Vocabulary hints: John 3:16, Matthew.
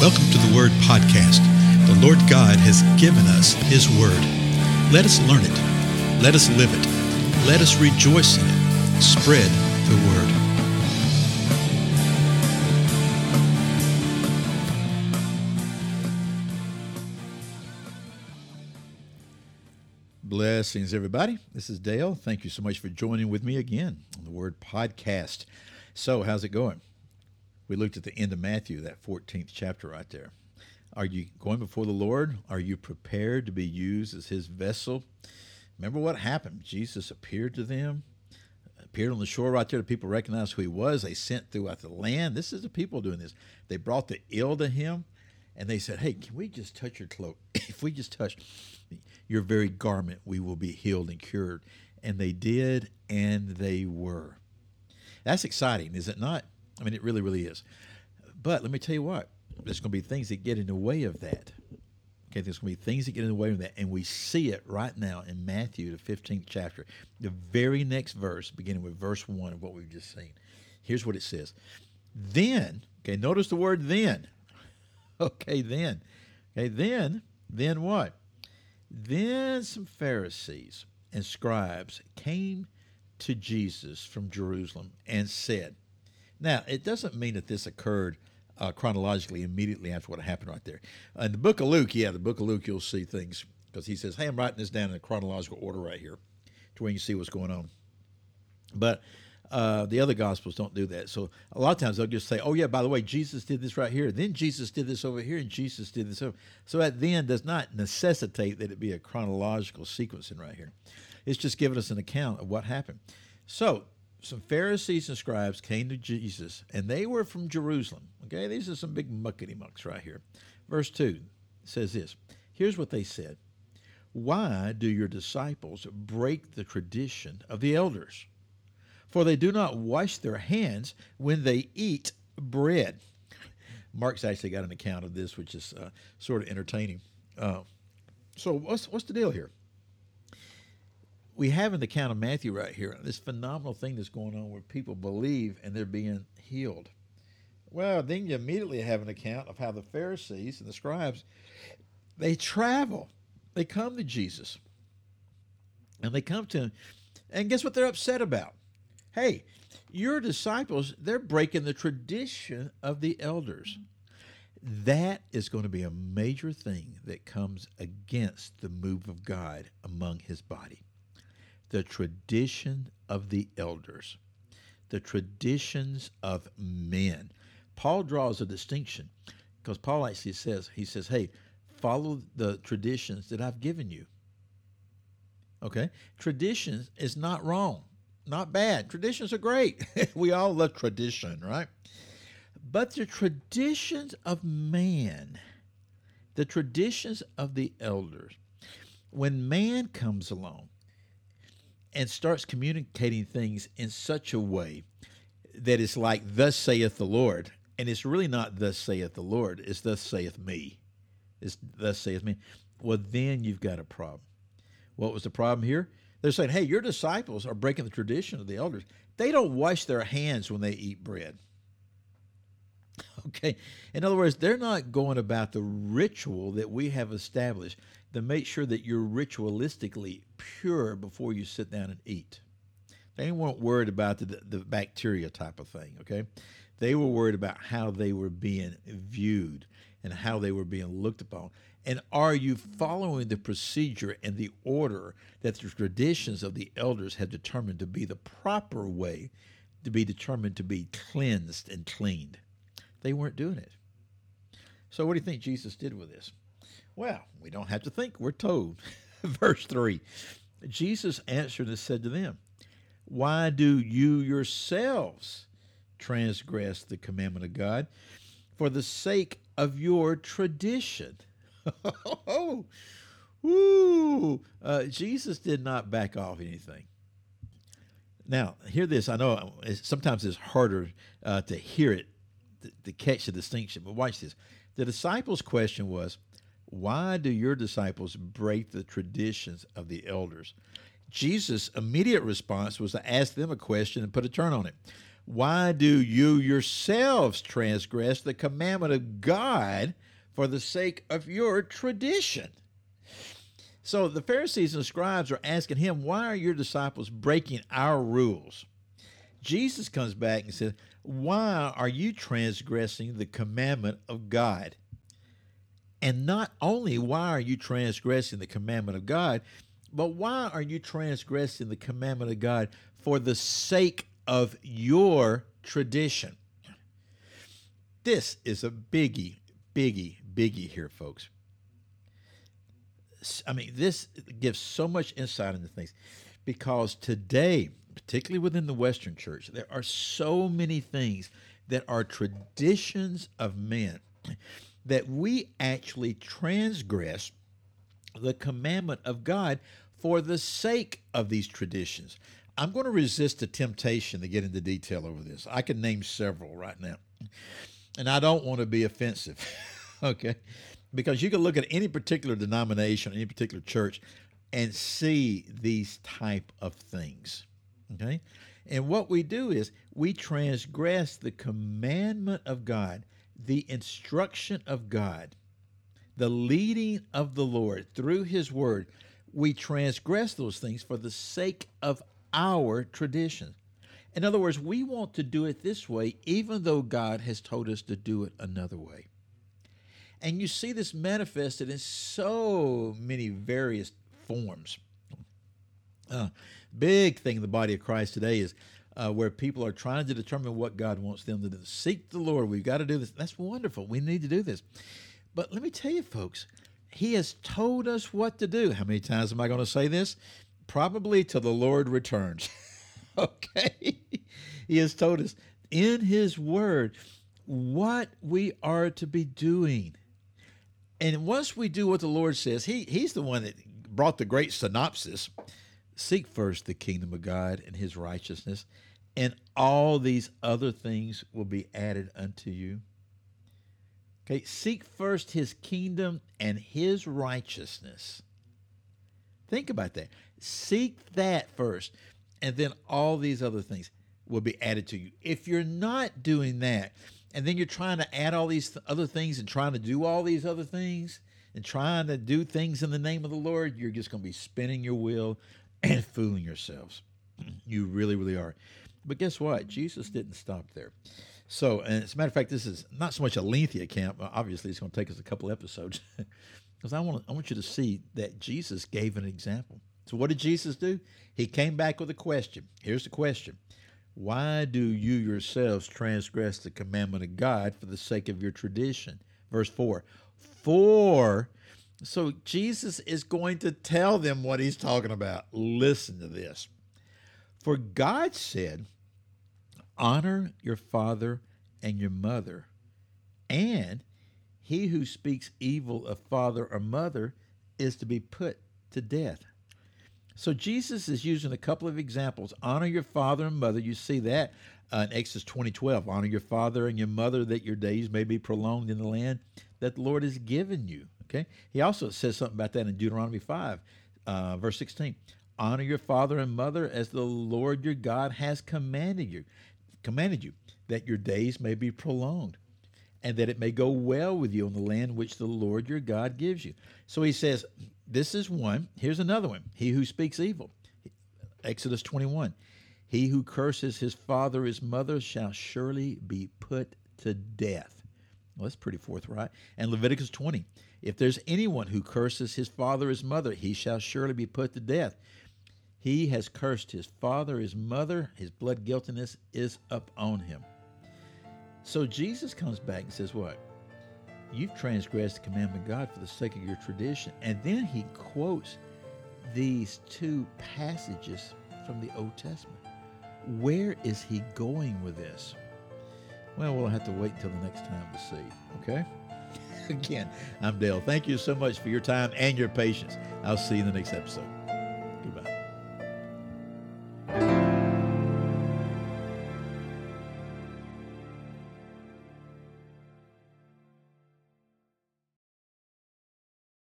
Welcome to the Word Podcast. The Lord God has given us His Word. Let us learn it. Let us live it. Let us rejoice in it. Spread the Word. Blessings, everybody. This is Dale. Thank you so much for joining with me again on the Word Podcast. So, how's it going? We looked at the end of Matthew, that 14th chapter right there. Are you going before the Lord? Are you prepared to be used as His vessel? Remember what happened. Jesus appeared to them, appeared on the shore right there. The people recognized who He was. They sent throughout the land. This is the people doing this. They brought the ill to Him, and they said, hey, can we just touch your cloak? If we just touch your very garment, we will be healed and cured. And they did, and they were. That's exciting, is it not? I mean, it really, really is. But let me tell you what, there's going to be things that get in the way of that. Okay, there's going to be things that get in the way of that. And we see it right now in Matthew, the 15th chapter, the very next verse, beginning with verse 1 of what we've just seen. Here's what it says. Then, okay, notice the word then. Okay, then. Okay, then what? Then some Pharisees and scribes came to Jesus from Jerusalem and said, now, it doesn't mean that this occurred chronologically immediately after what happened right there. In the book of Luke, the book of Luke, you'll see things because he says, hey, I'm writing this down in a chronological order right here to where you can see what's going on. But the other gospels don't do that. So a lot of times they'll just say, oh, yeah, by the way, Jesus did this right here. Then Jesus did this over here, and Jesus did this over. So that then does not necessitate that it be a chronological sequencing right here. It's just giving us an account of what happened. So some Pharisees and scribes came to Jesus, and they were from Jerusalem. Okay, these are some big muckety-mucks right here. Verse 2 says this. Here's what they said. Why do your disciples break the tradition of the elders? For they do not wash their hands when they eat bread. Mark's actually got an account of this, which is sort of entertaining. So what's the deal here? We have in the account of Matthew right here this phenomenal thing that's going on where people believe and they're being healed. Well, then you immediately have an account of how the Pharisees and the scribes, they travel. They come to Jesus. And they come to Him. And guess what they're upset about? Hey, your disciples, they're breaking the tradition of the elders. That is going to be a major thing that comes against the move of God among His body. The tradition of the elders, the traditions of men. Paul draws a distinction because Paul actually says, he says, hey, follow the traditions that I've given you. Okay? Traditions is not wrong, not bad. Traditions are great. We all love tradition, right? But the traditions of man, the traditions of the elders, when man comes along, and starts communicating things in such a way that it's like, thus saith the Lord. And it's really not thus saith the Lord. It's thus saith me. It's thus saith me. Well, then you've got a problem. What was the problem here? They're saying, hey, your disciples are breaking the tradition of the elders. They don't wash their hands when they eat bread. Okay. In other words, they're not going about the ritual that we have established to make sure that you're ritualistically pure before you sit down and eat. They weren't worried about the bacteria type of thing, okay? They were worried about how they were being viewed and how they were being looked upon. And are you following the procedure and the order that the traditions of the elders have determined to be the proper way to be determined to be cleansed and cleaned? They weren't doing it. So what do you think Jesus did with this? Well, we don't have to think. We're told. Verse 3, Jesus answered and said to them, why do you yourselves transgress the commandment of God for the sake of your tradition? Woo! Jesus did not back off anything. Now, hear this. I know sometimes it's harder to hear it, to catch the distinction, but watch this. The disciples' question was, why do your disciples break the traditions of the elders? Jesus' immediate response was to ask them a question and put a turn on it. Why do you yourselves transgress the commandment of God for the sake of your tradition? So the Pharisees and scribes are asking him, why are your disciples breaking our rules? Jesus comes back and says, why are you transgressing the commandment of God? And not only why are you transgressing the commandment of God, but why are you transgressing the commandment of God for the sake of your tradition? This is a biggie here, folks. I mean, this gives so much insight into things, because today, particularly within the Western church, there are so many things that are traditions of men that we actually transgress the commandment of God for the sake of these traditions. I'm going to resist the temptation to get into detail over this. I can name several right now, and I don't want to be offensive, okay? Because you can look at any particular denomination, any particular church, and see these type of things, okay? And what we do is we transgress the commandment of God, the instruction of God, the leading of the Lord through his word. We transgress those things for the sake of our tradition. In other words, we want to do it this way, even though God has told us to do it another way. And you see this manifested in so many various forms. Big thing in the body of Christ today is where people are trying to determine what God wants them to do. Seek the Lord. We've got to do this. That's wonderful. We need to do this. But let me tell you, folks, he has told us what to do. How many times am I going to say this? Probably till the Lord returns. Okay? He has told us in his word what we are to be doing. And once we do what the Lord says, he's the one that brought the great synopsis. Seek first the kingdom of God and his righteousness, and all these other things will be added unto you. Okay, seek first his kingdom and his righteousness. Think about that. Seek that first, and then all these other things will be added to you. If you're not doing that, and then you're trying to add all these other things and trying to do all these other things and trying to do things in the name of the Lord, you're just going to be spinning your wheel and fooling yourselves. You really, really are. But guess what? Jesus didn't stop there. So, and as a matter of fact, this is not so much a lengthy account. Obviously, it's going to take us a couple episodes because I want you to see that Jesus gave an example. So what did Jesus do? He came back with a question. Here's the question. Why do you yourselves transgress the commandment of God for the sake of your tradition? Verse 4. So Jesus is going to tell them what he's talking about. Listen to this. For God said, honor your father and your mother, and he who speaks evil of father or mother is to be put to death. So Jesus is using a couple of examples. Honor your father and mother. You see that in Exodus 20:12. Honor your father and your mother that your days may be prolonged in the land that the Lord has given you. Okay. He also says something about that in Deuteronomy 5, verse 16. Honor your father and mother as the Lord your God has commanded you, that your days may be prolonged, and that it may go well with you on the land which the Lord your God gives you. So he says, this is one. Here's another one. He who speaks evil. Exodus 21. He who curses his father or his mother shall surely be put to death. Well, that's pretty forthright. And Leviticus 20. If there's anyone who curses his father or his mother, he shall surely be put to death. He has cursed his father, his mother, his blood guiltiness is upon him. So Jesus comes back and says, what? You've transgressed the commandment of God for the sake of your tradition. And then he quotes these two passages from the Old Testament. Where is he going with this? Well, we'll have to wait until the next time to see, okay? Again, I'm Dale. Thank you so much for your time and your patience. I'll see you in the next episode.